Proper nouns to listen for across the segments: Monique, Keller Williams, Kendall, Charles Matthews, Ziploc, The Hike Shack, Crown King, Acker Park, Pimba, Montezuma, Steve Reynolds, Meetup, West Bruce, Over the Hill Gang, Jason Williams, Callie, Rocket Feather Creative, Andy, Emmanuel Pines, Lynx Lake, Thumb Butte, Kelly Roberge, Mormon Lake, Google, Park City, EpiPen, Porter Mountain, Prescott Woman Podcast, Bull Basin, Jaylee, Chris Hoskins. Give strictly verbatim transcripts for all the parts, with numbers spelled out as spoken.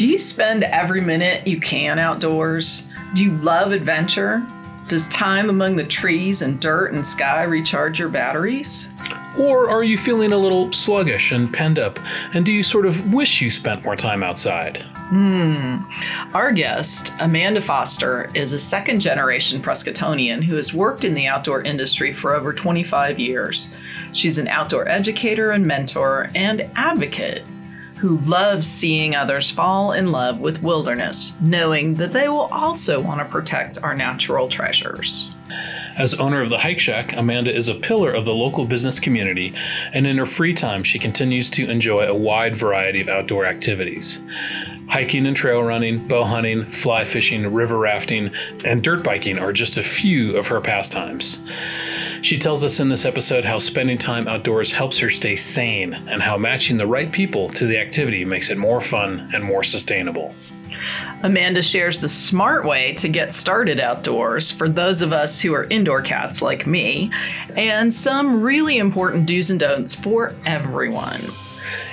Do you spend every minute you can outdoors? Do you love adventure? Does time among the trees and dirt and sky recharge your batteries? Or are you feeling a little sluggish and penned up? And do you sort of wish you spent more time outside? Hmm. Our guest, Amanda Foster, is a second-generation Prescottonian who has worked in the outdoor industry for over twenty-five years. She's an outdoor educator and mentor and advocate who loves seeing others fall in love with wilderness, knowing that they will also want to protect our natural treasures. As owner of The Hike Shack, Amanda is a pillar of the local business community, and in her free time, she continues to enjoy a wide variety of outdoor activities. Hiking and trail running, bow hunting, fly fishing, river rafting, and dirt biking are just a few of her pastimes. She tells us in this episode how spending time outdoors helps her stay sane and how matching the right people to the activity makes it more fun and more sustainable. Amanda shares the smart way to get started outdoors for those of us who are indoor cats like me, and some really important do's and don'ts for everyone.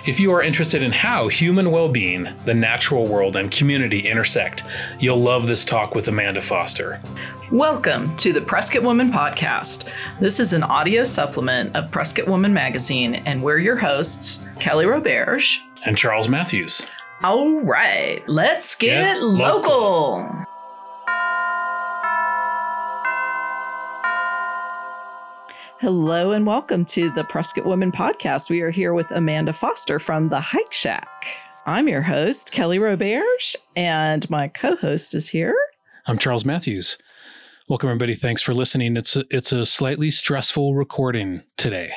If you are interested in how human well-being, the natural world, and community intersect, you'll love this talk with Amanda Foster. Welcome to the Prescott Woman Podcast. This is an audio supplement of Prescott Woman Magazine, and we're your hosts, Kelly Roberge and Charles Matthews. All right, let's get, get local. local. Hello and welcome to the Prescott Woman Podcast. We are here with Amanda Foster from The Hike Shack. I'm your host, Kelly Roberge, and my co-host is here. I'm Charles Matthews. Welcome, everybody. Thanks for listening. It's a, it's a slightly stressful recording today.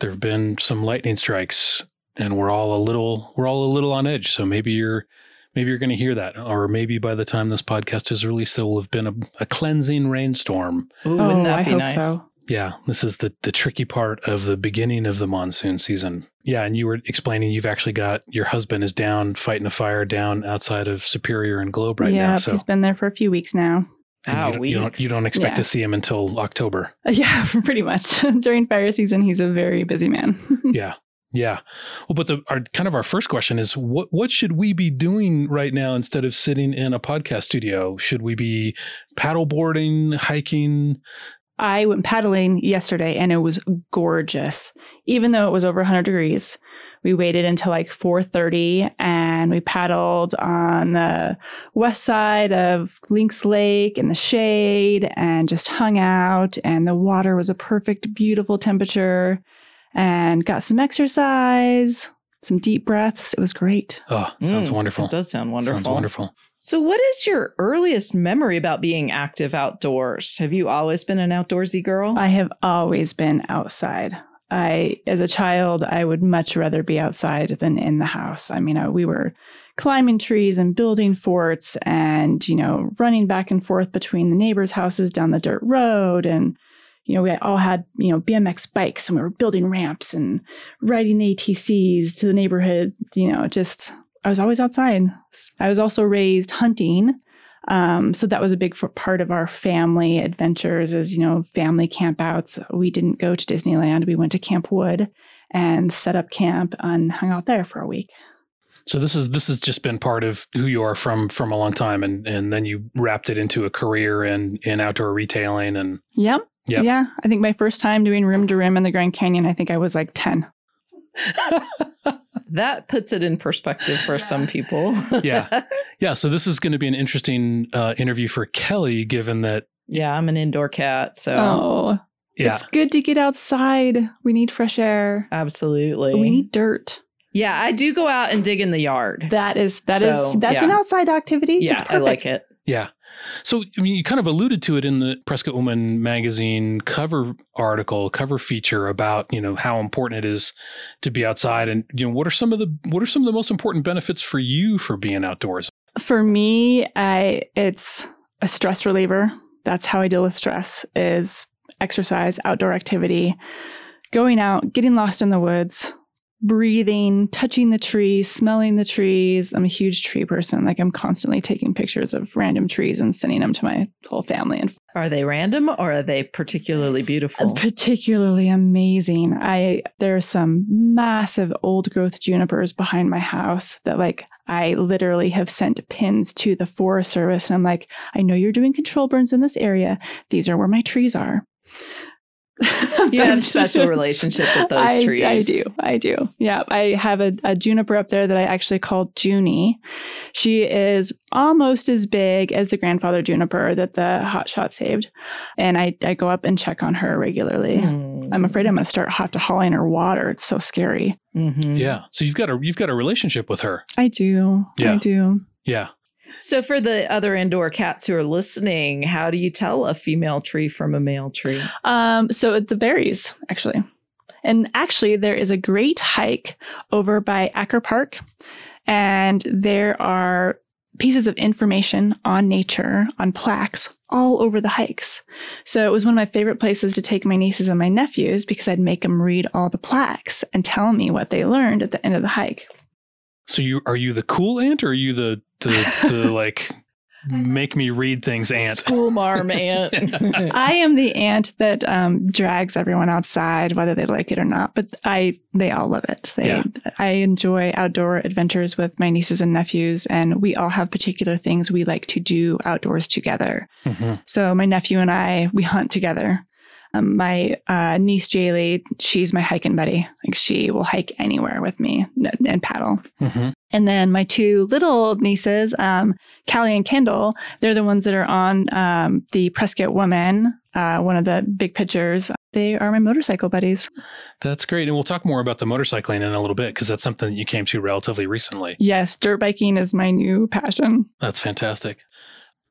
There have been some lightning strikes, and we're all a little we're all a little on edge. So maybe you're maybe you're going to hear that, or maybe by the time this podcast is released, there will have been a, a cleansing rainstorm. Ooh, oh, wouldn't that I be hope nice? So. Yeah, this is the, the tricky part of the beginning of the monsoon season. Yeah, and you were explaining you've actually got your husband is down fighting a fire down outside of Superior and Globe right yeah, now. Yeah, so. He's been there for a few weeks now. Wow, you, don't, weeks. You, don't, you don't expect yeah. to see him until October. Yeah, pretty much. During fire season, he's a very busy man. yeah, yeah. Well, but the our kind of our first question is, what what should we be doing right now instead of sitting in a podcast studio? Should we be paddleboarding, hiking? I went paddling yesterday and it was gorgeous. Even though it was over one hundred degrees, we waited until like four thirty and we paddled on the west side of Lynx Lake in the shade and just hung out. And the water was a perfect, beautiful temperature and got some exercise, some deep breaths. It was great. Oh, sounds mm, wonderful. It does sound wonderful. Sounds wonderful. So what is your earliest memory about being active outdoors? Have you always been an outdoorsy girl? I have always been outside. I, as a child, I would much rather be outside than in the house. I mean, I, we were climbing trees and building forts and, you know, running back and forth between the neighbors' houses down the dirt road. And, you know, we all had, you know, B M X bikes and we were building ramps and riding A T Cs to the neighborhood, you know, just... I was always outside. I was also raised hunting. Um, so that was a big for part of our family adventures is, you know, family campouts. We didn't go to Disneyland. We went to Camp Wood and set up camp and hung out there for a week. So this is this has just been part of who you are from from a long time. And, and then you wrapped it into a career in, in outdoor retailing. And Yep. yep. Yeah. I think my first time doing rim to rim in the Grand Canyon, I think I was like ten. That puts it in perspective for some people. yeah. Yeah. So this is going to be an interesting uh, interview for Kelly, given that. Yeah, I'm an indoor cat. So oh, yeah. It's good to get outside. We need fresh air. Absolutely. We need dirt. Yeah, I do go out and dig in the yard. That is that so, is that's yeah. an outside activity. Yeah, I like it. Yeah. So I mean, you kind of alluded to it in the Prescott Woman Magazine cover article, cover feature about, you know, how important it is to be outside. And, you know, what are some of the what are some of the most important benefits for you for being outdoors? For me, I it's a stress reliever. That's how I deal with stress is exercise, outdoor activity, going out, getting lost in the woods, breathing, touching the trees, smelling the trees. I'm a huge tree person. Like, I'm constantly taking pictures of random trees and sending them to my whole family. And are they random or are they particularly beautiful? Particularly amazing. I there are some massive old growth junipers behind my house that, like, I literally have sent pins to the Forest Service. And I'm like, I know you're doing control burns in this area. These are where my trees are. You have a special relationship with those I, trees. I do. I do. Yeah. I have a, a juniper up there that I actually call Junie. She is almost as big as the grandfather juniper that the hot shot saved. And I, I go up and check on her regularly. Mm. I'm afraid I'm going to start have to haul in her water. It's so scary. Mm-hmm. Yeah. So you've got a you've got a relationship with her. I do. Yeah. I do. Yeah. So for the other indoor cats who are listening, how do you tell a female tree from a male tree? Um, so it varies, actually. And actually, there is a great hike over by Acker Park. And there are pieces of information on nature, on plaques, all over the hikes. So it was one of my favorite places to take my nieces and my nephews, because I'd make them read all the plaques and tell me what they learned at the end of the hike. So you are you the cool aunt, or are you the the, the like make me read things aunt? School marm aunt. I am the aunt that um, drags everyone outside, whether they like it or not. But I they all love it. They, yeah. I enjoy outdoor adventures with my nieces and nephews, and we all have particular things we like to do outdoors together. Mm-hmm. So my nephew and I, we hunt together. Um, my uh, niece, Jaylee, she's my hiking buddy. Like, she will hike anywhere with me and paddle. Mm-hmm. And then my two little nieces, um, Callie and Kendall, they're the ones that are on um, the Prescott Woman, uh, one of the big pictures. They are my motorcycle buddies. That's great. And we'll talk more about the motorcycling in a little bit, because that's something that you came to relatively recently. Yes. Dirt biking is my new passion. That's fantastic.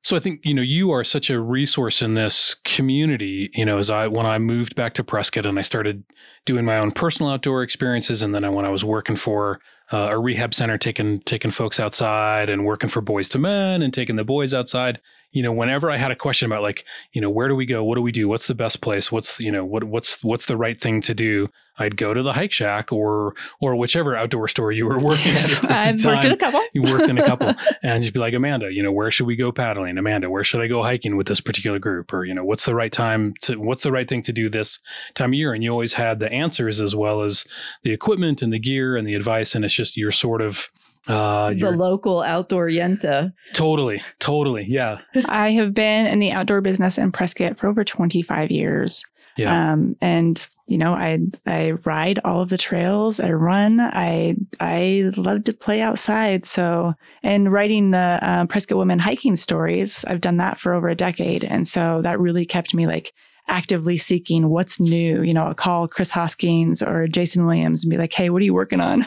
So I think, you know, you are such a resource in this community. You know, as I, when I moved back to Prescott and I started doing my own personal outdoor experiences, and then I, when I was working for uh, a rehab center, taking, taking folks outside and working for Boys to Men and taking the boys outside, you know, whenever I had a question about, like, you know, where do we go? What do we do? What's the best place? What's, you know, what, what's, what's the right thing to do? I'd go to the Hike Shack or or whichever outdoor store you were working at. I've worked in a couple. You worked in a couple. And just be like, Amanda, you know, where should we go paddling? Amanda, where should I go hiking with this particular group? Or, you know, what's the right time to, what's the right thing to do this time of year? And you always had the answers, as well as the equipment and the gear and the advice. And it's just, you're sort of Uh, the local outdoor yenta. Totally. Totally. Yeah. I have been in the outdoor business in Prescott for over twenty-five years. Yeah. Um, and, you know, I I ride all of the trails. I run. I I love to play outside. So, and writing the uh, Prescott Woman hiking stories, I've done that for over a decade. And so that really kept me, like, actively seeking what's new. You know, I'll call Chris Hoskins or Jason Williams and be like, hey, what are you working on?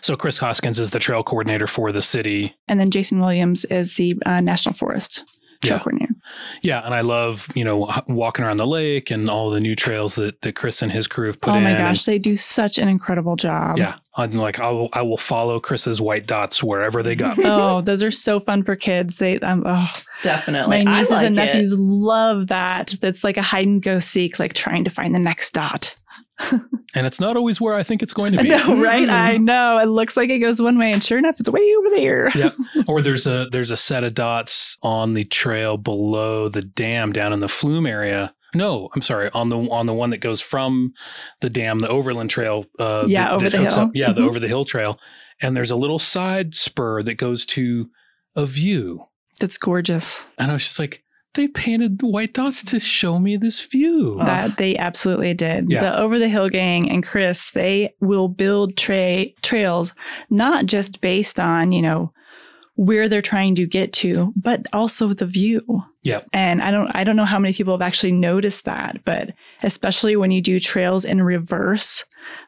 So Chris Hoskins is the trail coordinator for the city. And then Jason Williams is the uh, National Forest trail yeah. coordinator. Yeah. And I love, you know, walking around the lake and all the new trails that, that Chris and his crew have put in. Oh my in. gosh. They do such an incredible job. Yeah. I'm like, I will, I will follow Chris's white dots wherever they go. Oh, those are so fun for kids. They um, oh. Definitely. My nieces like and nephews it. love that. That's like a hide and go seek, like trying to find the next dot. And it's not always where I think it's going to be. No, right? I know. It looks like it goes one way, and sure enough, it's way over there. Yeah. Or there's a there's a set of dots on the trail below the dam down in the Flume area. No, I'm sorry. On the on the one that goes from the dam, the Overland Trail. Uh, yeah, that, over that the hill. Up, yeah, mm-hmm. the Over the Hill Trail. And there's a little side spur that goes to a view. That's gorgeous. And I was just like, they painted the white dots to show me this view. That they absolutely did. Yeah. The Over the Hill Gang and Chris, they will build tra- trails, not just based on, you know, where they're trying to get to, but also the view. Yeah. And I don't I don't know how many people have actually noticed that, but especially when you do trails in reverse,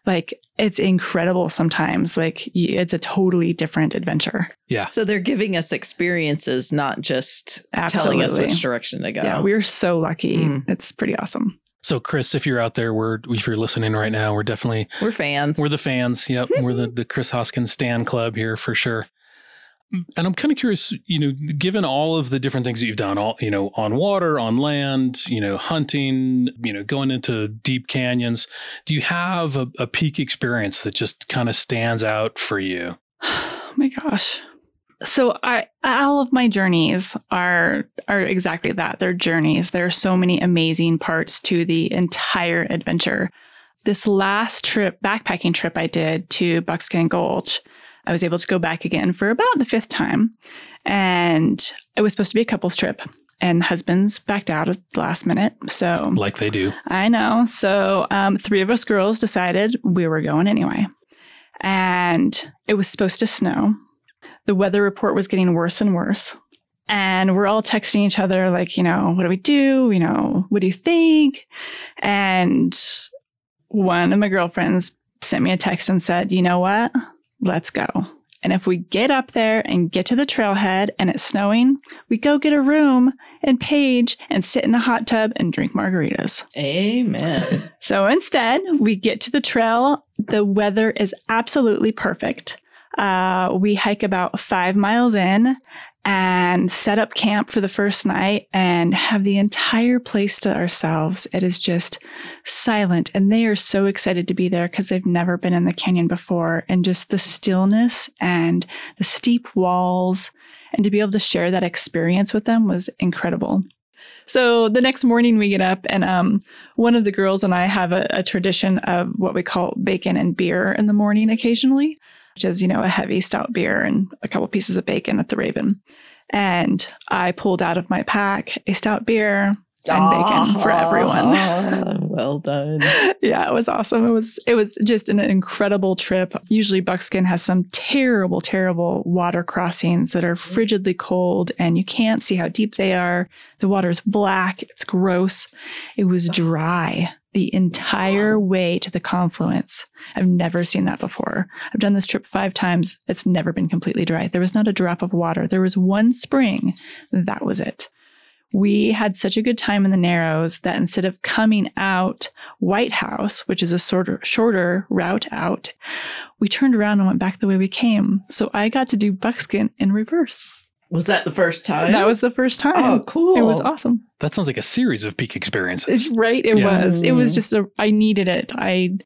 like, it's incredible sometimes. Like, it's a totally different adventure. Yeah. So they're giving us experiences, not just Absolutely. telling us which direction to go. Yeah, we're so lucky. Mm. It's pretty awesome. So, Chris, if you're out there, we're if you're listening right now, we're definitely... We're fans. We're the fans. Yep. We're the, the Chris Hoskins Stan Club here for sure. And I'm kind of curious, you know, given all of the different things that you've done, all, you know, on water, on land, you know, hunting, you know, going into deep canyons, do you have a, a peak experience that just kind of stands out for you? Oh my gosh. So I, all of my journeys are are exactly that. They're journeys. There are so many amazing parts to the entire adventure. This last trip, backpacking trip I did to Buckskin Gulch, I was able to go back again for about the fifth time. And it was supposed to be a couples trip. And husbands backed out at the last minute. So like they do. I know. So um, three of us girls decided we were going anyway. And it was supposed to snow. The weather report was getting worse and worse. And we're all texting each other like, you know, what do we do? You know, what do you think? And one of my girlfriends sent me a text and said, you know what? Let's go. And if we get up there and get to the trailhead and it's snowing, we go get a room and page and sit in a hot tub and drink margaritas. Amen. So instead, we get to the trail. The weather is absolutely perfect. Uh, we hike about five miles in and set up camp for the first night and have the entire place to ourselves. It is just silent. And they are so excited to be there because they've never been in the canyon before. And just the stillness and the steep walls and to be able to share that experience with them was incredible. So the next morning we get up and um, one of the girls and I have a, a tradition of what we call bacon and beer in the morning occasionally, which is, you know, a heavy stout beer and a couple pieces of bacon at the Raven. And I pulled out of my pack a stout beer and bacon ah, for everyone. Well done. Yeah, it was awesome. It was it was just an incredible trip. Usually Buckskin has some terrible, terrible water crossings that are frigidly cold and you can't see how deep they are. The water's black. It's gross. It was dry the entire wow. way to the confluence. I've never seen that before. I've done this trip five times. It's never been completely dry. There was not a drop of water. There was one spring. That was it. We had such a good time in the Narrows that instead of coming out White House, which is a sort of shorter route out, we turned around and went back the way we came. So I got to do Buckskin in reverse. Was that the first time? That was the first time. Oh, cool. It was awesome. That sounds like a series of peak experiences. It's right. It yeah. was. It was just a, I needed it. I,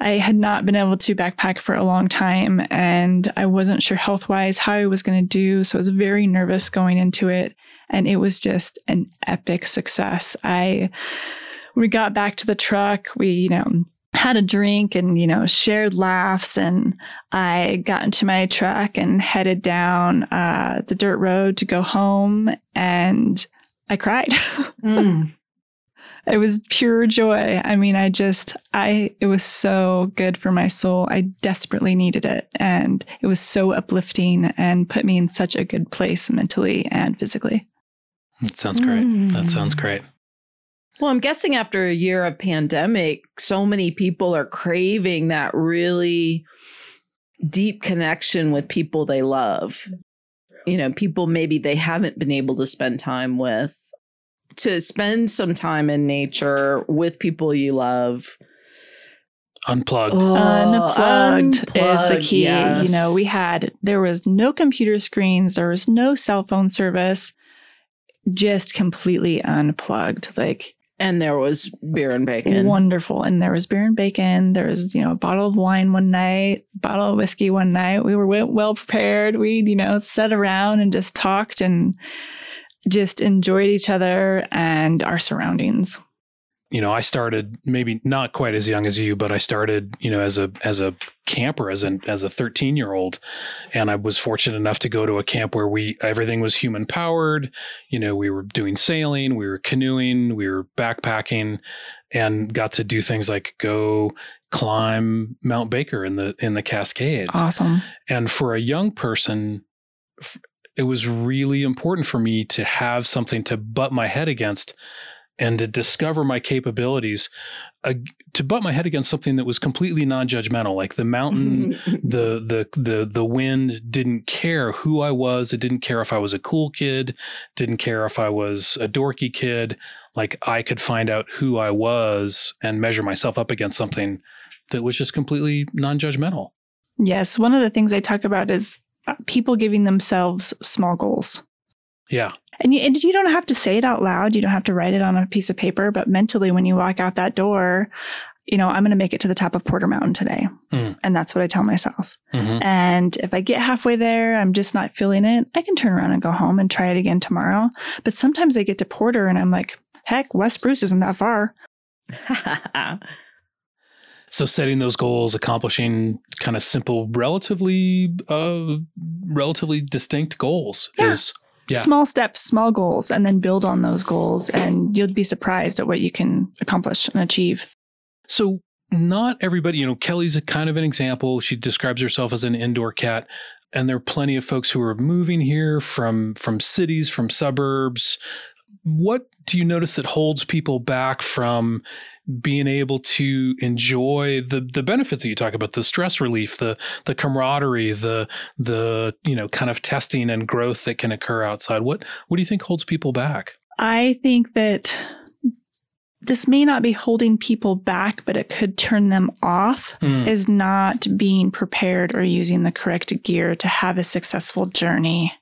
I had not been able to backpack for a long time and I wasn't sure health-wise how I was going to do. So I was very nervous going into it. And it was just an epic success. I, we got back to the truck. We, you know, had a drink and, you know, shared laughs. And I got into my truck and headed down uh, the dirt road to go home. And I cried. Mm. It was pure joy. I mean, I just, I, it was so good for my soul. I desperately needed it. And it was so uplifting and put me in such a good place mentally and physically. That sounds great. Mm. That sounds great. Well, I'm guessing after a year of pandemic, so many people are craving that really deep connection with people they love. You know, people maybe they haven't been able to spend time with. To spend some time in nature with people you love. Unplugged. Oh, unplugged, unplugged is the key. Yes. You know, we had, there was no computer screens. There was no cell phone service. Just completely unplugged. Like, and there was beer and bacon. Wonderful. And there was beer and bacon. There was, you know, a bottle of wine one night, bottle of whiskey one night. We were well prepared. We, you know, sat around and just talked and just enjoyed each other and our surroundings. You know, I started maybe not quite as young as you, but I started, you know, as a as a camper, as an as a thirteen year old. And I was fortunate enough to go to a camp where we everything was human powered. You know, we were doing sailing, we were canoeing, we were backpacking, and got to do things like go climb Mount Baker in the in the Cascades. Awesome. And for a young person, it was really important for me to have something to butt my head against and to discover my capabilities, uh, to butt my head against something that was completely non-judgmental, like the mountain, the, the, the, the wind didn't care who I was. It didn't care if I was a cool kid, didn't care if I was a dorky kid. Like I could find out who I was and measure myself up against something that was just completely non-judgmental. Yes. One of the things I talk about is people giving themselves small goals. Yeah. And you, and you don't have to say it out loud. You don't have to write it on a piece of paper. But mentally, when you walk out that door, you know, I'm going to make it to the top of Porter Mountain today. Mm. And that's what I tell myself. Mm-hmm. And if I get halfway there, I'm just not feeling it. I can turn around and go home and try it again tomorrow. But sometimes I get to Porter and I'm like, heck, West Bruce isn't that far. So setting those goals, accomplishing kind of simple, relatively, uh, relatively distinct goals yeah. is... Yeah. Small steps, small goals, and then build on those goals. And you'd be surprised at what you can accomplish and achieve. So not everybody, you know, Kelly's a kind of an example. She describes herself as an indoor cat. And there are plenty of folks who are moving here from, from cities, from suburbs. What do you notice that holds people back from being able to enjoy the the benefits that you talk about, the stress relief, the the camaraderie, the the you know kind of testing and growth that can occur outside? What what do you think holds people back? I think that this may not be holding people back, but it could turn them off, mm. is not being prepared or using the correct gear to have a successful journey.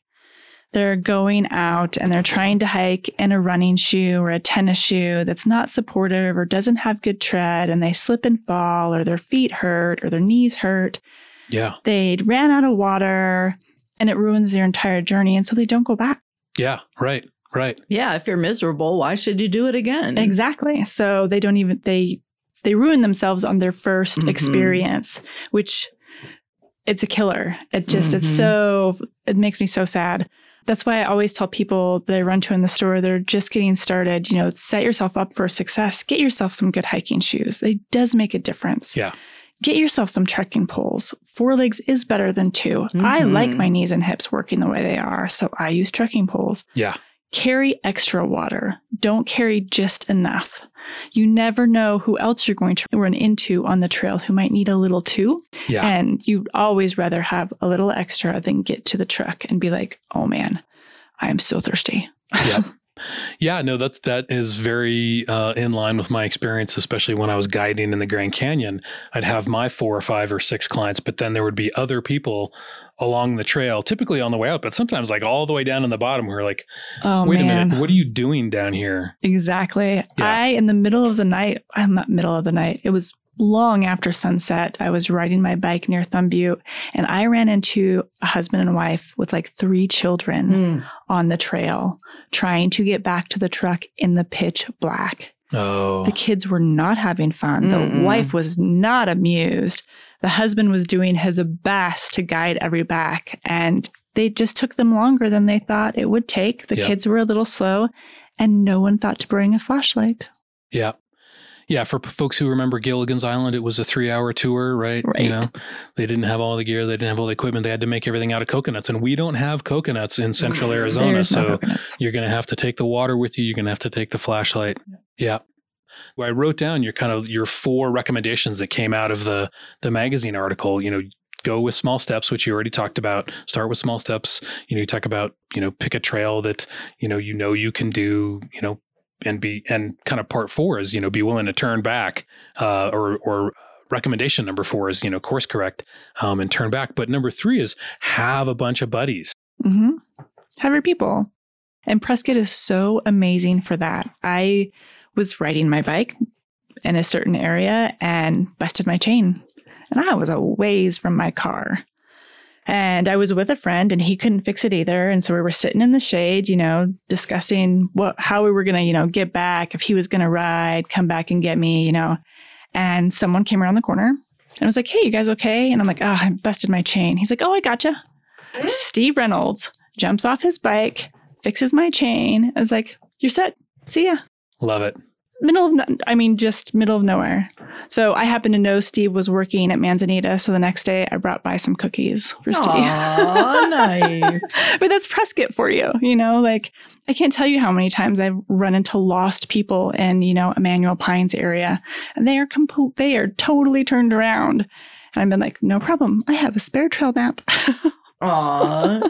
They're going out and they're trying to hike in a running shoe or a tennis shoe that's not supportive or doesn't have good tread, and they slip and fall, or their feet hurt or their knees hurt. Yeah. They ran out of water and it ruins their entire journey. And so they don't go back. Yeah. Right. Right. Yeah. If you're miserable, why should you do it again? Exactly. So they don't even, they, they ruin themselves on their first mm-hmm. experience, which it's a killer. It just, mm-hmm. it's so, it makes me so sad. That's why I always tell people that I run to in the store, they're just getting started, you know, set yourself up for success. Get yourself some good hiking shoes. It does make a difference. Yeah. Get yourself some trekking poles. Four legs is better than two. Mm-hmm. I like my knees and hips working the way they are, so I use trekking poles. Yeah. Carry extra water. Don't carry just enough. You never know who else you're going to run into on the trail who might need a little too. Yeah. And you'd always rather have a little extra than get to the truck and be like, oh man, I am so thirsty. Yeah. Yeah, no, that's, that is very uh, in line with my experience, especially when I was guiding in the Grand Canyon. I'd have my four or five or six clients, but then there would be other people along the trail, typically on the way up, but sometimes like all the way down in the bottom, we're like, oh, wait man. a minute, what are you doing down here? Exactly. Yeah. I, in the middle of the night, I'm not middle of the night. It was long after sunset. I was riding my bike near Thumb Butte and I ran into a husband and wife with like three children mm. on the trail trying to get back to the truck in the pitch black. Oh. The kids were not having fun. The Mm-mm. wife was not amused. The husband was doing his best to guide every back, and they just took them longer than they thought it would take. The yep. kids were a little slow, and no one thought to bring a flashlight. Yeah. Yeah. For folks who remember Gilligan's Island, it was a three hour tour, right? Right. You know, they didn't have all the gear. They didn't have all the equipment. They had to make everything out of coconuts, and we don't have coconuts in central Arizona. There's so no coconuts. You're going to have to take the water with you. You're going to have to take the flashlight. Yeah. Well, I wrote down your kind of your four recommendations that came out of the, the magazine article, you know, go with small steps, which you already talked about. Start with small steps. You know, you talk about, you know, pick a trail that, you know, you know, you can do, you know, and be, and kind of part four is, you know, be willing to turn back, uh, or, or recommendation number four is, you know, course correct, um, and turn back. But number three is have a bunch of buddies. Mm-hmm. Have your people. And Prescott is so amazing for that. I was riding my bike in a certain area and busted my chain, and I was a ways from my car. And I was with a friend and he couldn't fix it either. And so we were sitting in the shade, you know, discussing what, how we were going to, you know, get back, if he was going to ride, come back and get me, you know, and someone came around the corner and was like, hey, you guys okay? And I'm like, oh, I busted my chain. He's like, oh, I gotcha. Steve Reynolds jumps off his bike, fixes my chain. I was like, you're set. See ya. Love it. Middle of, no- I mean, just middle of nowhere. So I happened to know Steve was working at Manzanita. So the next day I brought by some cookies for Steve. Aw, nice. But that's Prescott for you. You know, like I can't tell you how many times I've run into lost people in, you know, Emmanuel Pines area. And they are complete, they are totally turned around. And I've been like, no problem. I have a spare trail map. Aw.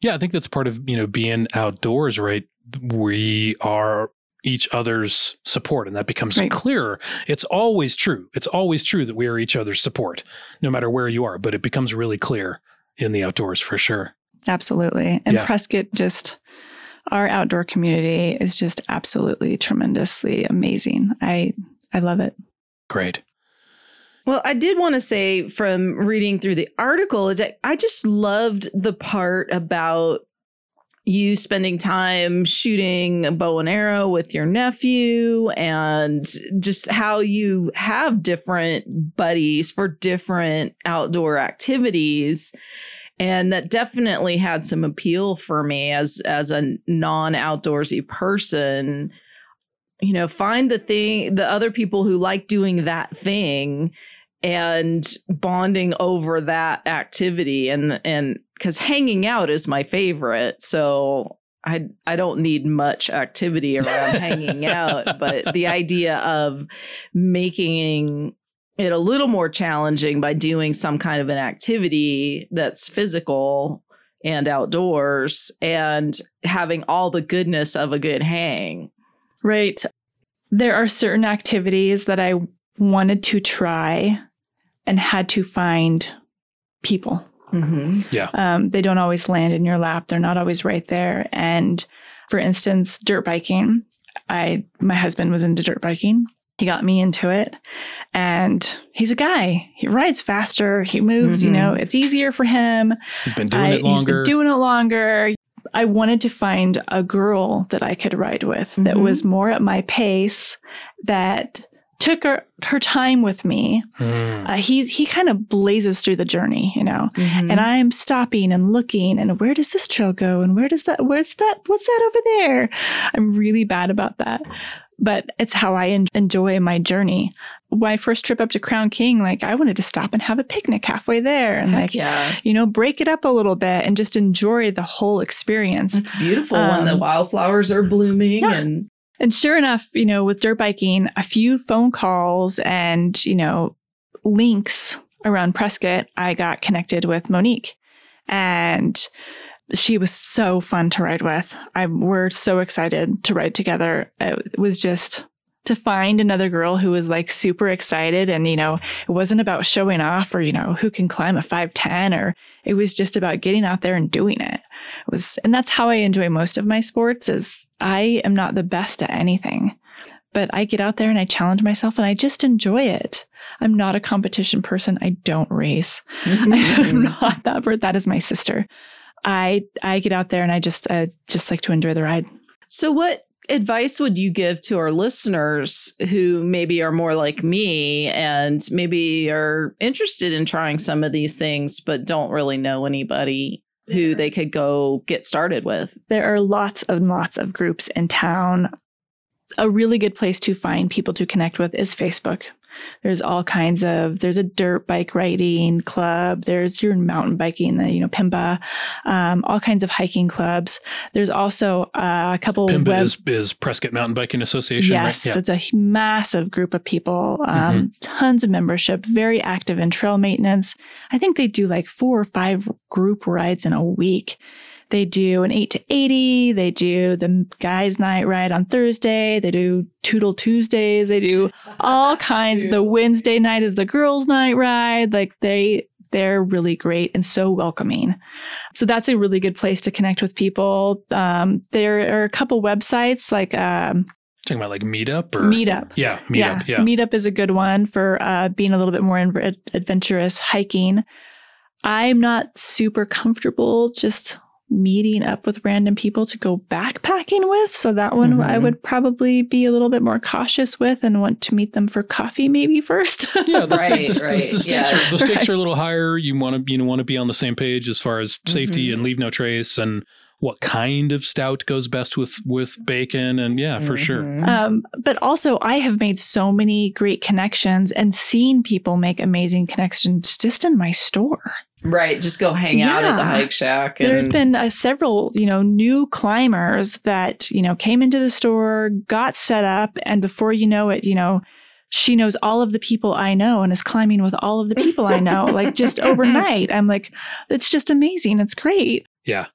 Yeah, I think that's part of, you know, being outdoors, right? We are each other's support, and that becomes right. clearer. It's always true. It's always true that we are each other's support, no matter where you are, but it becomes really clear in the outdoors for sure. Absolutely. And yeah. Prescott, just our outdoor community is just absolutely tremendously amazing. I I love it. Great. Well, I did want to say from reading through the article is that I just loved the part about you spending time shooting a bow and arrow with your nephew and just how you have different buddies for different outdoor activities. And that definitely had some appeal for me as as a non-outdoorsy person. You know, find the thing, the other people who like doing that thing and bonding over that activity. And and because hanging out is my favorite. So I I don't need much activity around hanging out. But the idea of making it a little more challenging by doing some kind of an activity that's physical and outdoors and having all the goodness of a good hang. Right. There are certain activities that I wanted to try and had to find people. Mm-hmm. Yeah. Um, they don't always land in your lap. They're not always right there. And for instance, dirt biking, I, my husband was into dirt biking. He got me into it, and he's a guy. He rides faster. He moves, mm-hmm. you know, it's easier for him. He's been doing I, it longer. He's been doing it longer. I wanted to find a girl that I could ride with mm-hmm. that was more at my pace, that took her, her time with me. Mm. Uh, he he kind of blazes through the journey, you know, mm-hmm. and I'm stopping and looking and where does this trail go? And where does that, where's that, what's that over there? I'm really bad about that. But it's how I en- enjoy my journey. My first trip up to Crown King, like I wanted to stop and have a picnic halfway there and Heck like, yeah. you know, break it up a little bit and just enjoy the whole experience. It's beautiful um, when the wildflowers are blooming. Yeah. And and sure enough, you know, with dirt biking, a few phone calls and, you know, links around Prescott, I got connected with Monique. And she was so fun to ride with. I, we're so excited to ride together. It was just to find another girl who was like super excited. And, you know, it wasn't about showing off or, you know, who can climb a five ten or it was just about getting out there and doing it. It was, and that's how I enjoy most of my sports is I am not the best at anything, but I get out there and I challenge myself and I just enjoy it. I'm not a competition person. I don't race. I'm not that bird. That is my sister. I I get out there and I just uh, just like to enjoy the ride. So what advice would you give to our listeners who maybe are more like me and maybe are interested in trying some of these things, but don't really know anybody who they could go get started with? There are lots and lots of groups in town. A really good place to find people to connect with is Facebook. There's all kinds of, there's a dirt bike riding club. There's your mountain biking, the, you know, Pimba, um, all kinds of hiking clubs. There's also uh, a couple. Pimba web- is, is Prescott Mountain Biking Association, yes, right? Yeah. It's a massive group of people, um, mm-hmm. tons of membership, very active in trail maintenance. I think they do like four or five group rides in a week. They do an eight to eighty. They do the guys' night ride on Thursday. They do Toodle Tuesdays. They do all kinds. The Wednesday night is the girls' night ride. Like they, they're really great and so welcoming. So that's a really good place to connect with people. Um, there are a couple websites like. Um, Talking about like Meetup or Meetup. Yeah, Meetup. Yeah. yeah. Meetup is a good one for uh, being a little bit more inv- adventurous hiking. I'm not super comfortable just meeting up with random people to go backpacking with. So that one mm-hmm. I would probably be a little bit more cautious with and want to meet them for coffee maybe first. Yeah, the, right, st- the, right. the, the stakes, yeah. are, the stakes right. are a little higher. You want to you know, want to be on the same page as far as safety mm-hmm. and leave no trace and what kind of stout goes best with, with bacon and yeah, for mm-hmm. sure. Um, but also I have made so many great connections and seen people make amazing connections just in my store. Right. Just go hang yeah. out at the Hike Shack. And there's been uh, several, you know, new climbers that, you know, came into the store, got set up. And before you know it, you know, she knows all of the people I know and is climbing with all of the people I know, like just overnight. I'm like, it's just amazing. It's great. Yeah.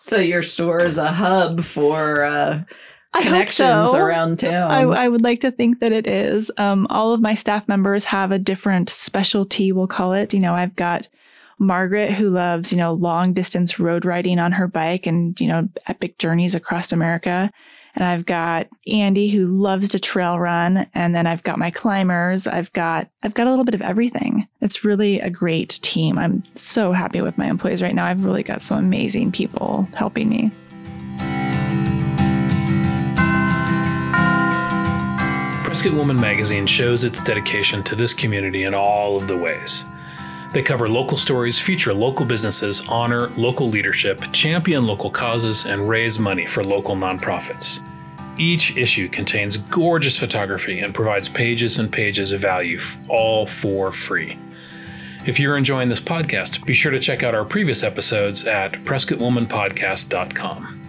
So your store is a hub for uh, connections so. around town. I, I would like to think that it is. Um, all of my staff members have a different specialty, we'll call it. You know, I've got Margaret, who loves, you know, long distance road riding on her bike and, you know, epic journeys across America. And I've got Andy, who loves to trail run. And then I've got my climbers. I've got, I've got a little bit of everything. It's really a great team. I'm so happy with my employees right now. I've really got some amazing people helping me. Prescott Woman Magazine shows its dedication to this community in all of the ways. They cover local stories, feature local businesses, honor local leadership, champion local causes, and raise money for local nonprofits. Each issue contains gorgeous photography and provides pages and pages of value, all for free. If you're enjoying this podcast, be sure to check out our previous episodes at Prescott Woman Podcast dot com.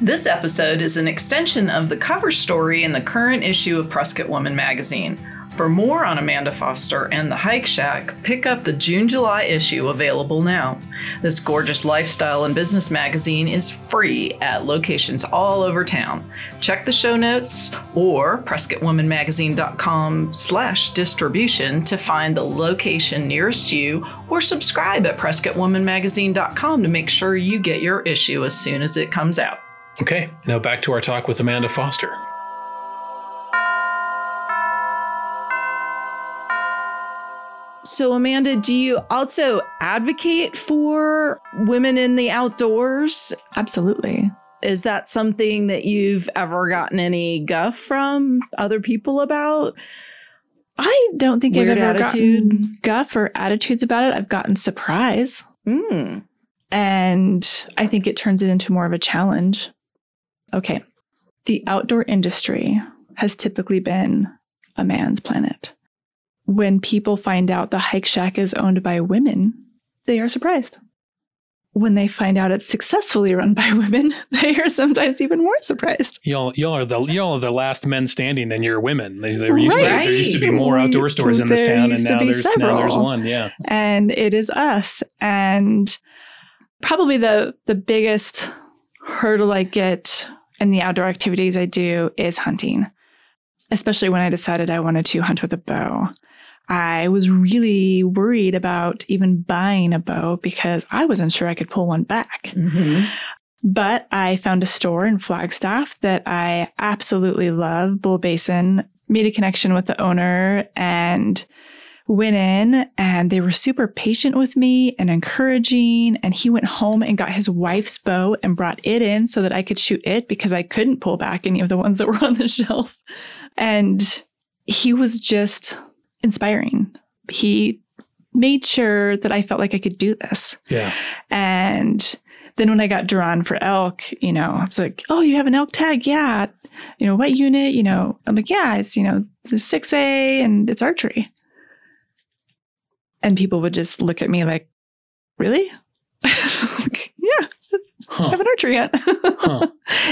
This episode is an extension of the cover story in the current issue of Prescott Woman Magazine. For more on Amanda Foster and The Hike Shack, pick up the June-July issue available now. This gorgeous lifestyle and business magazine is free at locations all over town. Check the show notes or Prescott Woman Magazine dot com slash distribution to find the location nearest you, or subscribe at Prescott Woman Magazine dot com to make sure you get your issue as soon as it comes out. Okay, now back to our talk with Amanda Foster. So, Amanda, do you also advocate for women in the outdoors? Absolutely. Is that something that you've ever gotten any guff from other people about? I don't think Weird I've ever attitude. gotten guff or attitudes about it. I've gotten surprise. Mm. And I think it turns it into more of a challenge. Okay. The outdoor industry has typically been a man's planet. When people find out the Hike Shack is owned by women, they are surprised. When they find out it's successfully run by women, they are sometimes even more surprised. Y'all, y'all are the y'all are the last men standing, and you're women. They, they were used right. to, there used to be more outdoor stores in this there town, and now to there's several. now there's one. Yeah, and it is us. And probably the the biggest hurdle I get in the outdoor activities I do is hunting, especially when I decided I wanted to hunt with a bow. I was really worried about even buying a bow because I wasn't sure I could pull one back. Mm-hmm. But I found a store in Flagstaff that I absolutely love, Bull Basin, made a connection with the owner and went in, and they were super patient with me and encouraging. And he went home and got his wife's bow and brought it in so that I could shoot it because I couldn't pull back any of the ones that were on the shelf. And he was just inspiring. He made sure that I felt like I could do this. Yeah. And then when I got drawn for elk, you know, I was like, oh, you have an elk tag? Yeah. You know, what unit? You know, I'm like, yeah, it's, you know, the six A and it's archery. And people would just look at me like, really? Like, yeah. Huh. I haven't archery yet. Huh.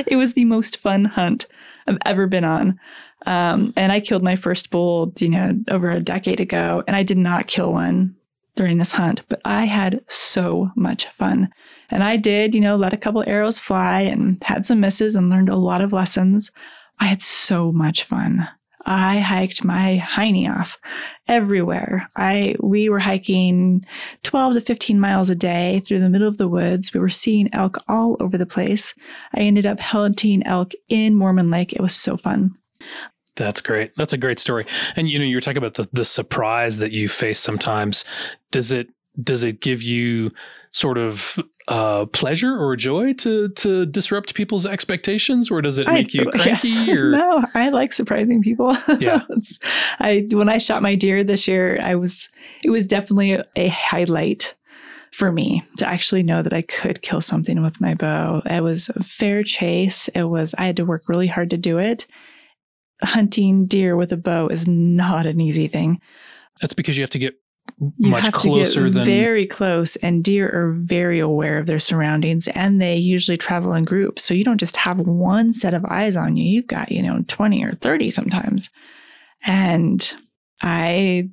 It was the most fun hunt I've ever been on. Um, and I killed my first bull, you know, over a decade ago, and I did not kill one during this hunt, but I had so much fun. And I did, you know, let a couple arrows fly and had some misses and learned a lot of lessons. I had so much fun. I hiked my hiney off everywhere. I we were hiking twelve to fifteen miles a day through the middle of the woods. We were seeing elk all over the place. I ended up hunting elk in Mormon Lake. It was so fun. That's great. That's a great story. And, you know, you're talking about the, the surprise that you face sometimes. Does it does it give you sort of uh, pleasure or joy to to disrupt people's expectations, or does it make I, you cranky? Yes. Or? No, I like surprising people. Yeah. I when I shot my deer this year, I was it was definitely a highlight for me to actually know that I could kill something with my bow. It was a fair chase. It was I had to work really hard to do it. Hunting deer with a bow is not an easy thing. That's because you have to get You much have closer to get than very close, and deer are very aware of their surroundings, and they usually travel in groups. So you don't just have one set of eyes on you. You've got, you know, twenty or thirty sometimes. And I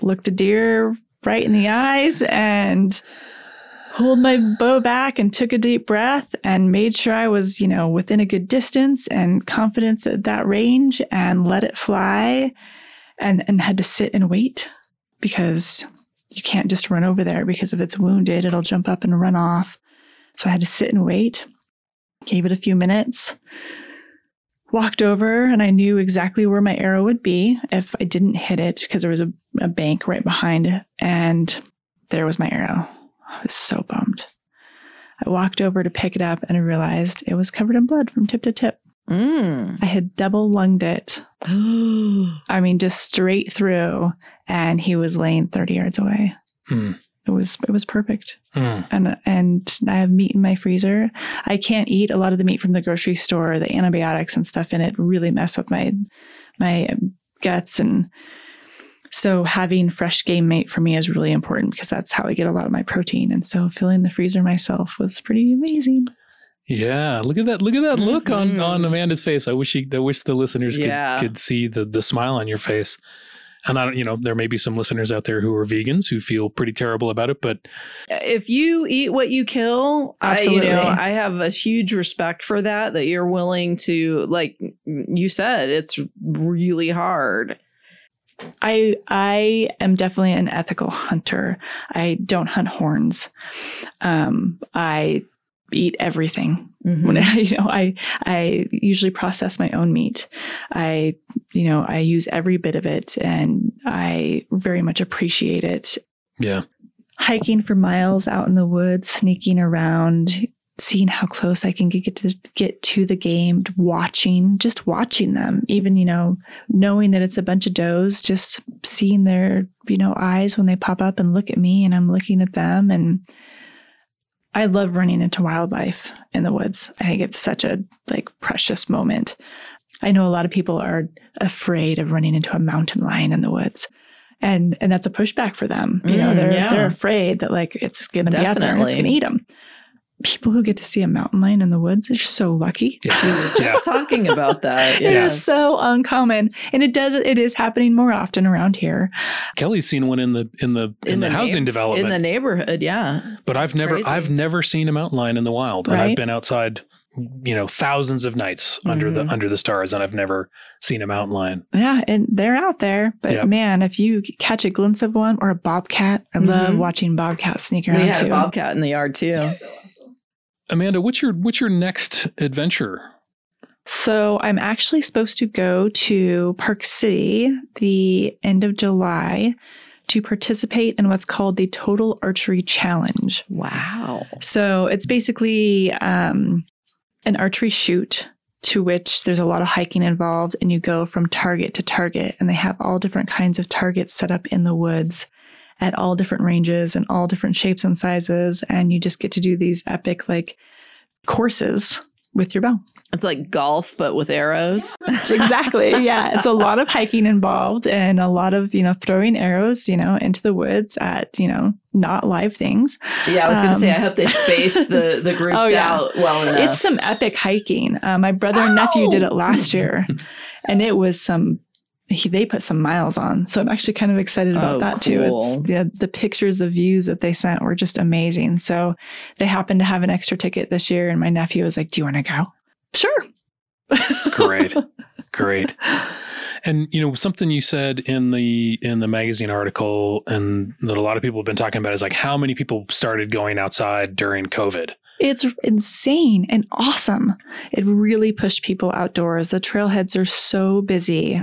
looked a deer right in the eyes and pulled my bow back and took a deep breath and made sure I was, you know, within a good distance and confidence at that range, and let it fly, and, and had to sit and wait. Because you can't just run over there because if it's wounded, it'll jump up and run off. So I had to sit and wait, gave it a few minutes, walked over, and I knew exactly where my arrow would be if I didn't hit it because there was a, a bank right behind, and there was my arrow. I was so bummed. I walked over to pick it up and I realized it was covered in blood from tip to tip. Mm. I had double lunged it. I mean, just straight through. And he was laying thirty yards away. Mm. It was it was perfect. Mm. And and I have meat in my freezer. I can't eat a lot of the meat from the grocery store. The antibiotics and stuff in it really mess with my my guts. And so having fresh game meat for me is really important because that's how I get a lot of my protein. And so filling the freezer myself was pretty amazing. Yeah, look at that! Look at that look mm-hmm. on, on Amanda's face. I wish she, I wish the listeners yeah. could could see the the smile on your face. And I don't, you know, there may be some listeners out there who are vegans who feel pretty terrible about it, but if you eat what you kill, absolutely. I, you know, I have a huge respect for that. That you're willing to, like you said, it's really hard. I I am definitely an ethical hunter. I don't hunt horns. Um, I. eat everything. Mm-hmm. When I, you know, I, I usually process my own meat. I, you know, I use every bit of it and I very much appreciate it. Yeah. Hiking for miles out in the woods, sneaking around, seeing how close I can get to get to the game, watching, just watching them, even, you know, knowing that it's a bunch of does, just seeing their, you know, eyes when they pop up and look at me and I'm looking at them. And I love running into wildlife in the woods. I think it's such a like precious moment. I know a lot of people are afraid of running into a mountain lion in the woods. And and that's a pushback for them. You mm, know, they're yeah. they're afraid that like it's going to be out there and it's going to eat them. People who get to see a mountain lion in the woods are so lucky. Yeah. We were just yeah. talking about that. Yeah. It is so uncommon, and it does it is happening more often around here. Kelly's seen one in the in the in, in the, the housing na- development in the neighborhood. Yeah, but I've it's never crazy. I've never seen a mountain lion in the wild, right? And I've been outside, you know, thousands of nights mm-hmm. under the under the stars, and I've never seen a mountain lion. Yeah, and they're out there, but yeah. man, if you catch a glimpse of one or a bobcat, I mm-hmm. love watching bobcats sneak around. We had too. a bobcat in the yard too. Amanda, what's your what's your next adventure? So I'm actually supposed to go to Park City the end of July to participate in what's called the Total Archery Challenge. Wow. So it's basically um, an archery shoot to which there's a lot of hiking involved, and you go from target to target, and they have all different kinds of targets set up in the woods at all different ranges and all different shapes and sizes. And you just get to do these epic like courses with your bow. It's like golf, but with arrows. Exactly. Yeah. It's a lot of hiking involved and a lot of, you know, throwing arrows, you know, into the woods at, you know, not live things. Yeah. I was um, going to say, I hope they space the, the groups oh, yeah. out well enough. It's some epic hiking. Uh, my brother Ow! and nephew did it last year and it was some He, they put some miles on. So I'm actually kind of excited about oh, that cool. too. It's the, the pictures, the views that they sent were just amazing. So they happened to have an extra ticket this year. And my nephew was like, do you want to go? Sure. Great. Great. And, you know, something you said in the in the magazine article and that a lot of people have been talking about is like how many people started going outside during COVID. It's insane and awesome. It really pushed people outdoors. The trailheads are so busy.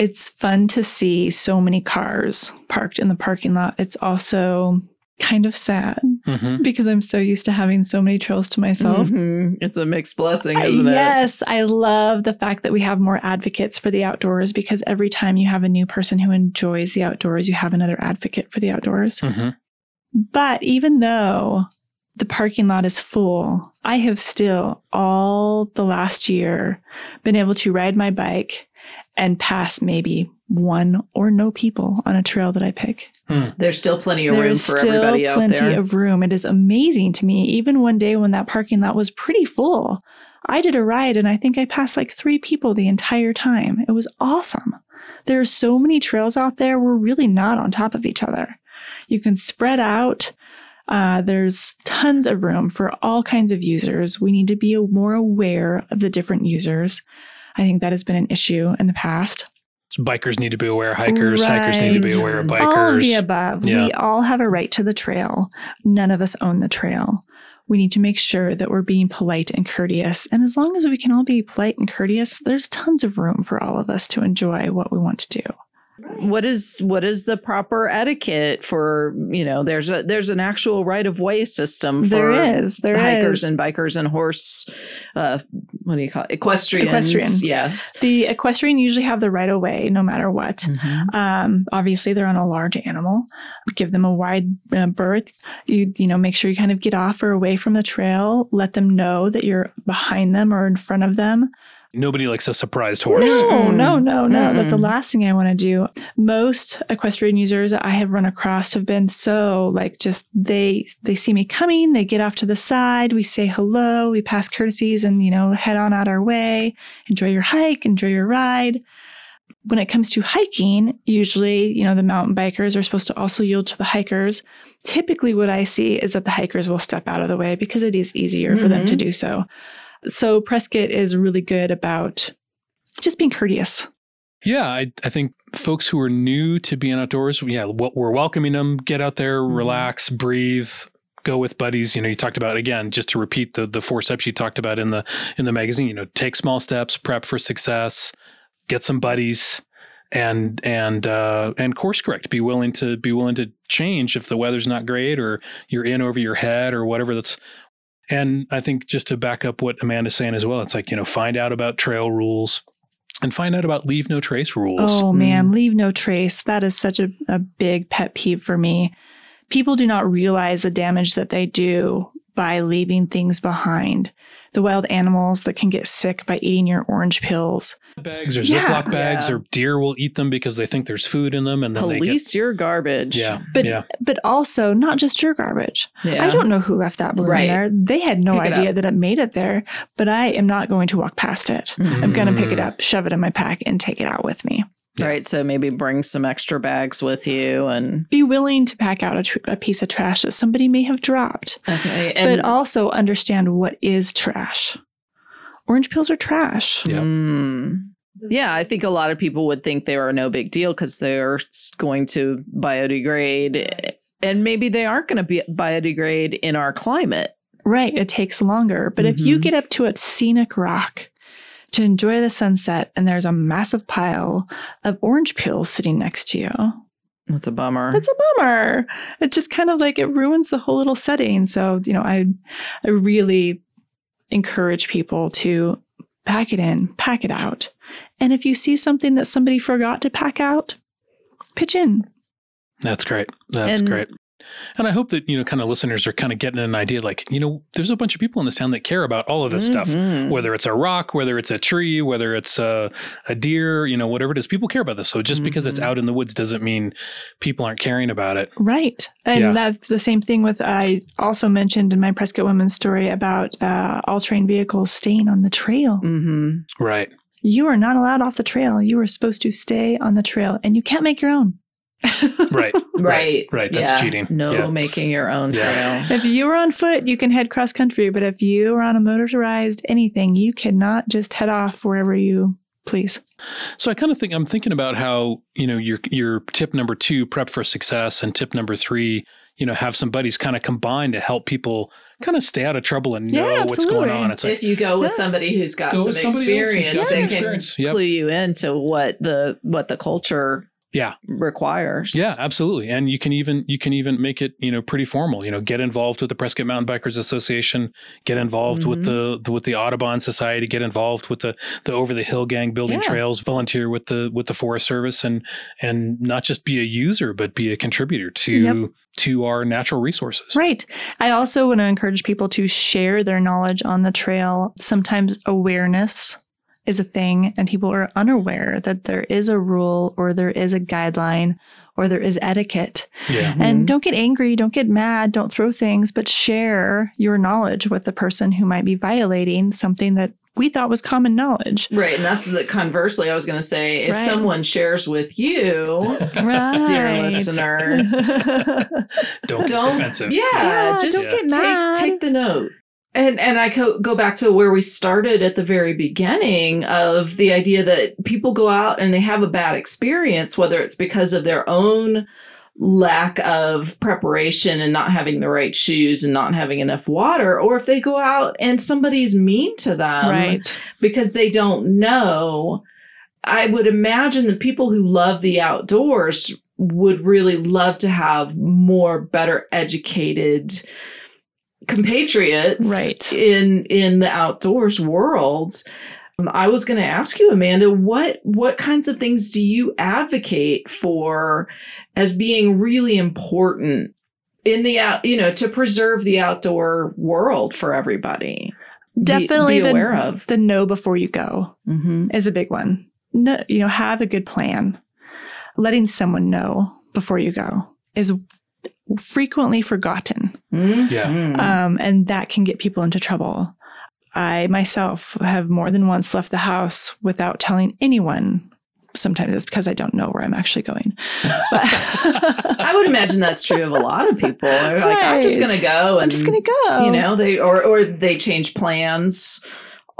It's fun to see so many cars parked in the parking lot. It's also kind of sad mm-hmm. because I'm so used to having so many trails to myself. Mm-hmm. It's a mixed blessing, isn't I, it? Yes. I love the fact that we have more advocates for the outdoors because every time you have a new person who enjoys the outdoors, you have another advocate for the outdoors. Mm-hmm. But even though the parking lot is full, I have still all the last year been able to ride my bike and pass maybe one or no people on a trail that I pick. Hmm. There's still plenty of room for everybody out there. There's still plenty of room. It is amazing to me. Even one day when that parking lot was pretty full, I did a ride and I think I passed like three people the entire time. It was awesome. There are so many trails out there. We're really not on top of each other. You can spread out. Uh, there's tons of room for all kinds of users. We need to be more aware of the different users. I think that has been an issue in the past. bikers need to be aware of hikers, right. Hikers need to be aware of bikers. All of the above. Yeah. We all have a right to the trail. None of us own the trail. We need to make sure that we're being polite and courteous. And as long as we can all be polite and courteous, there's tons of room for all of us to enjoy what we want to do. What is what is the proper etiquette for, you know, there's a there's an actual right of way system for there is, there hikers is. and bikers and horse uh, what do you call it? Equestrians. Equestrian. Yes. The equestrian usually have the right of way no matter what. Mm-hmm. Um, obviously they're on a large animal. Give them a wide uh, berth. You you know, make sure you kind of get off or away from the trail, let them know that you're behind them or in front of them. Nobody likes a surprised horse. No, no, no, no. Mm-mm. That's the last thing I want to do. Most equestrian users I have run across have been so like just they they see me coming. They get off to the side. We say hello. We pass courtesies and, you know, head on out our way. Enjoy your hike. Enjoy your ride. When it comes to hiking, usually, you know, the mountain bikers are supposed to also yield to the hikers. Typically what I see is that the hikers will step out of the way because it is easier mm-hmm. for them to do so. So Prescott is really good about just being courteous. Yeah, I, I think folks who are new to being outdoors, yeah, we're welcoming them. Get out there, mm-hmm. relax, breathe, go with buddies. You know, you talked about, again, just to repeat the the four steps you talked about in the in the magazine. You know, take small steps, prep for success, get some buddies, and and uh, and course correct. Be willing to be willing to change if the weather's not great or you're in over your head or whatever. That's And I think just to back up what Amanda's saying as well, it's like, you know, find out about trail rules and find out about leave no trace rules. Oh, man, mm. leave no trace. That is such a, a big pet peeve for me. People do not realize the damage that they do by leaving things behind. The wild animals that can get sick by eating your orange pills. Bags or yeah. Ziploc bags yeah. or deer will eat them because they think there's food in them. And then Police they get... your garbage. Yeah. But yeah. but also not just your garbage. Yeah. I don't know who left that balloon right. there. They had no pick idea that it made it there, but I am not going to walk past it. Mm. I'm going to pick it up, shove it in my pack and take it out with me. Yeah. Right. So maybe bring some extra bags with you and be willing to pack out a, tr- a piece of trash that somebody may have dropped. Okay. And but also understand what is trash. Orange peels are trash. Yeah. Mm. Yeah. I think a lot of people would think they are no big deal because they're going to biodegrade and maybe they aren't going to be biodegrade in our climate. Right. It takes longer. But mm-hmm. if you get up to a scenic rock to enjoy the sunset, and there's a massive pile of orange peels sitting next to you. That's a bummer. That's a bummer. It just kind of like, it ruins the whole little setting. So, you know, I, I really encourage people to pack it in, pack it out. And if you see something that somebody forgot to pack out, pitch in. That's great. That's and- great. And I hope that, you know, kind of listeners are kind of getting an idea like, you know, there's a bunch of people in this town that care about all of this mm-hmm. stuff, whether it's a rock, whether it's a tree, whether it's a, a deer, you know, whatever it is, people care about this. So just mm-hmm. because it's out in the woods doesn't mean people aren't caring about it. Right. And yeah. that's the same thing with, I also mentioned in my Prescott Women's story about uh, all terrain vehicles staying on the trail. Mm-hmm. Right. You are not allowed off the trail. You are supposed to stay on the trail and you can't make your own. right, right, right. That's yeah. cheating. No yeah. making your own trail. Yeah. If you were on foot, you can head cross country. But if you were on a motorized anything, you cannot just head off wherever you please. So I kind of think I'm thinking about how, you know, your your tip number two, prep for success, and tip number three, you know, have some buddies kind of combine to help people kind of stay out of trouble and know yeah, what's going on. It's like, if you go with yeah. somebody who's got go some experience, who's got they some experience. can yep. clue you into what the what the culture. Yeah. Requires. Yeah, absolutely. And you can even you can even make it, you know, pretty formal. You know, get involved with the Prescott Mountain Bikers Association, get involved mm-hmm. with the, the with the Audubon Society, get involved with the the Over the Hill Gang building yeah. trails, volunteer with the with the Forest Service and and not just be a user, but be a contributor to yep. to our natural resources. Right. I also want to encourage people to share their knowledge on the trail. Sometimes awareness is a thing and people are unaware that there is a rule or there is a guideline or there is etiquette. Yeah. Mm-hmm. And don't get angry, don't get mad, don't throw things, but share your knowledge with the person who might be violating something that we thought was common knowledge. Right. And that's the conversely, I was going to say, if right. someone shares with you, right. dear listener, don't, don't get defensive. Yeah, yeah just take, take the note. And and I co- go back to where we started at the very beginning of the idea that people go out and they have a bad experience, whether it's because of their own lack of preparation and not having the right shoes and not having enough water, or if they go out and somebody's mean to them right. because they don't know. I would imagine that people who love the outdoors would really love to have more better educated compatriots right. in in the outdoors world. Um, I was going to ask you, Amanda, what what kinds of things do you advocate for as being really important in the out, you know, to preserve the outdoor world for everybody? Definitely be, be aware the, of. the know before you go mm-hmm. is a big one. No, you know, have a good plan. Letting someone know before you go is frequently forgotten. Mm-hmm. Yeah. Um, and that can get people into trouble. I myself have more than once left the house without telling anyone. Sometimes it's because I don't know where I'm actually going. But I would imagine that's true of a lot of people. They're like, right. I'm just going to go. And, I'm just going to go. You know, they or or they change plans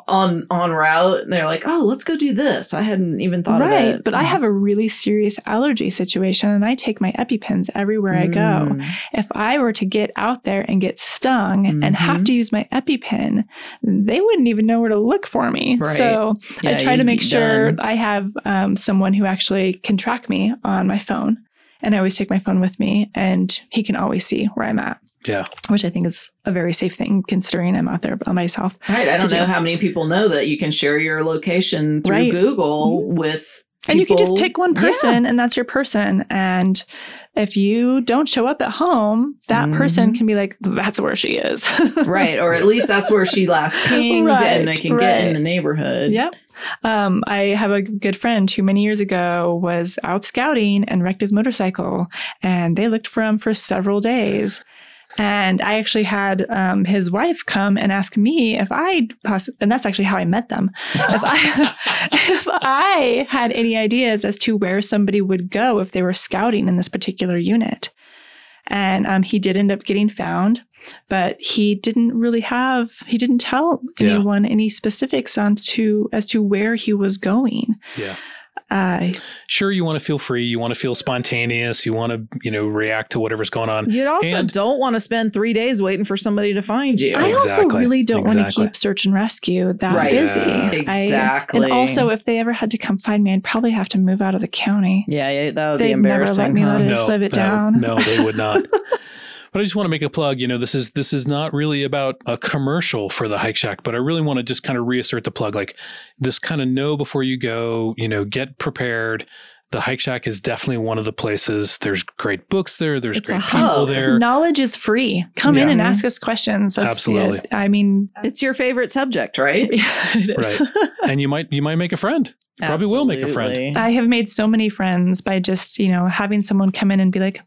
on on route and they're like, oh, let's go do this. I hadn't even thought right. of it. But I have a really serious allergy situation and I take my EpiPens everywhere mm. I go. If I were to get out there and get stung mm-hmm. and have to use my EpiPen, they wouldn't even know where to look for me. Right. So yeah, I try to make sure done. I have um, someone who actually can track me on my phone. And I always take my phone with me and he can always see where I'm at. Yeah. Which I think is a very safe thing considering I'm out there by myself. Right. I don't know how many people know that you can share your location through right. Google mm-hmm. with people. And you can just pick one person yeah. and that's your person. And if you don't show up at home, that mm-hmm. person can be like, that's where she is. right. Or at least that's where she last pinged right, and they can right. get in the neighborhood. Yep. Um, I have a good friend who many years ago was out scouting and wrecked his motorcycle. And they looked for him for several days. And I actually had um, his wife come and ask me if I, poss- and that's actually how I met them. if I, if I had any ideas as to where somebody would go if they were scouting in this particular unit. And um, he did end up getting found, but he didn't really have, he didn't tell yeah. anyone any specifics on to, as to where he was going. Yeah. Uh, sure, you want to feel free. You want to feel spontaneous. You want to, you know, react to whatever's going on. You also and don't want to spend three days waiting for somebody to find you. I exactly. also really don't exactly. want to keep search and rescue that right. busy. Yeah. Exactly. I, and also, if they ever had to come find me, I'd probably have to move out of the county. Yeah, yeah that would They'd be embarrassing. They'd never let me huh? live, no, live it no, down. No, they would not. But I just want to make a plug. You know, this is this is not really about a commercial for the Hike Shack, but I really want to just kind of reassert the plug. Like this kind of know before you go, you know, get prepared. The Hike Shack is definitely one of the places. There's great books there. There's it's great people there. Knowledge is free. Come yeah. in and ask us questions. That's Absolutely. It. I mean, it's your favorite subject, right? Yeah, it is. Right. And you might you might make a friend. You probably Absolutely. Will make a friend. I have made so many friends by just, you know, having someone come in and be like,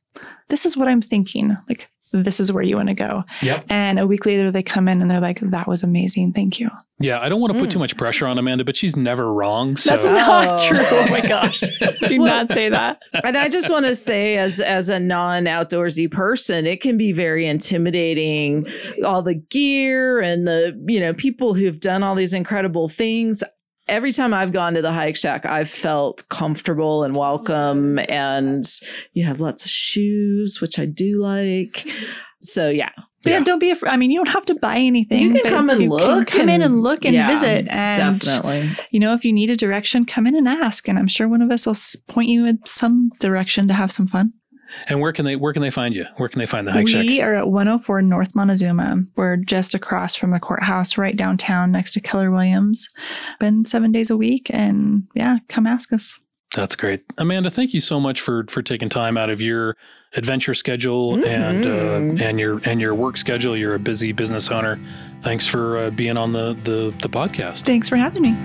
this is what I'm thinking. Like, this is where you want to go. Yep. And a week later, they come in and they're like, that was amazing. Thank you. Yeah. I don't want to put mm. too much pressure on Amanda, but she's never wrong. So. That's not oh. true. Oh my gosh. Do not say that. And I just want to say as, as a non-outdoorsy person, it can be very intimidating. All the gear and the, you know, people who've done all these incredible things. Every time I've gone to the Hike Shack, I've felt comfortable and welcome. And you have lots of shoes, which I do like. So, yeah. Yeah, yeah don't be afraid. I mean, you don't have to buy anything. You can come and you look. Come and, in and look and yeah, visit. And, definitely. You know, if you need a direction, come in and ask. And I'm sure one of us will point you in some direction to have some fun. And where can they where can they find you? Where can they find the Hike Shack? We are at one oh four North Montezuma. We're just across from the courthouse, right downtown, next to Keller Williams. Been seven days a week, and yeah, come ask us. That's great, Amanda. Thank you so much for for taking time out of your adventure schedule mm-hmm. and uh, and your and your work schedule. You're a busy business owner. Thanks for uh, being on the, the the podcast. Thanks for having me.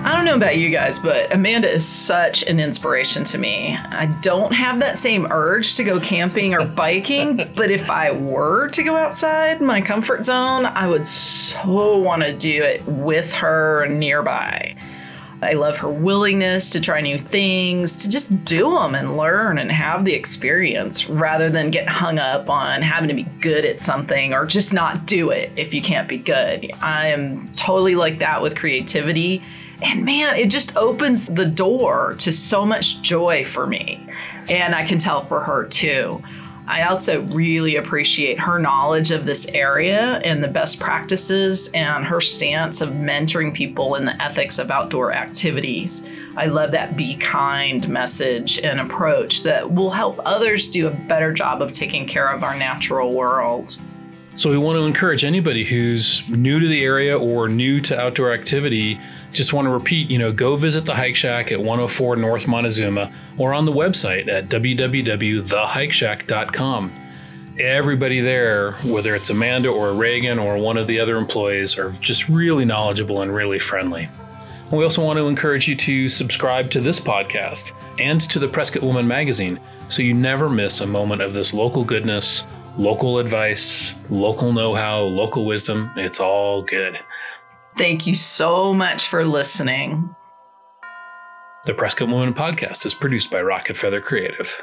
I don't know about you guys, but Amanda is such an inspiration to me. I don't have that same urge to go camping or biking, but if I were to go outside my comfort zone, I would so want to do it with her nearby. I love her willingness to try new things, to just do them and learn and have the experience rather than get hung up on having to be good at something or just not do it if you can't be good. I am totally like that with creativity. And man, it just opens the door to so much joy for me. And I can tell for her too. I also really appreciate her knowledge of this area and the best practices and her stance of mentoring people in the ethics of outdoor activities. I love that be kind message and approach that will help others do a better job of taking care of our natural world. So we want to encourage anybody who's new to the area or new to outdoor activity, just want to repeat, you know, go visit the Hike Shack at one oh four North Montezuma or on the website at w w w dot the hike shack dot com. Everybody there, whether it's Amanda or Reagan or one of the other employees, are just really knowledgeable and really friendly. We also want to encourage you to subscribe to this podcast and to the Prescott Woman Magazine so you never miss a moment of this local goodness, local advice, local know-how, local wisdom. It's all good. Thank you so much for listening. The Prescott Woman Podcast is produced by Rocket Feather Creative.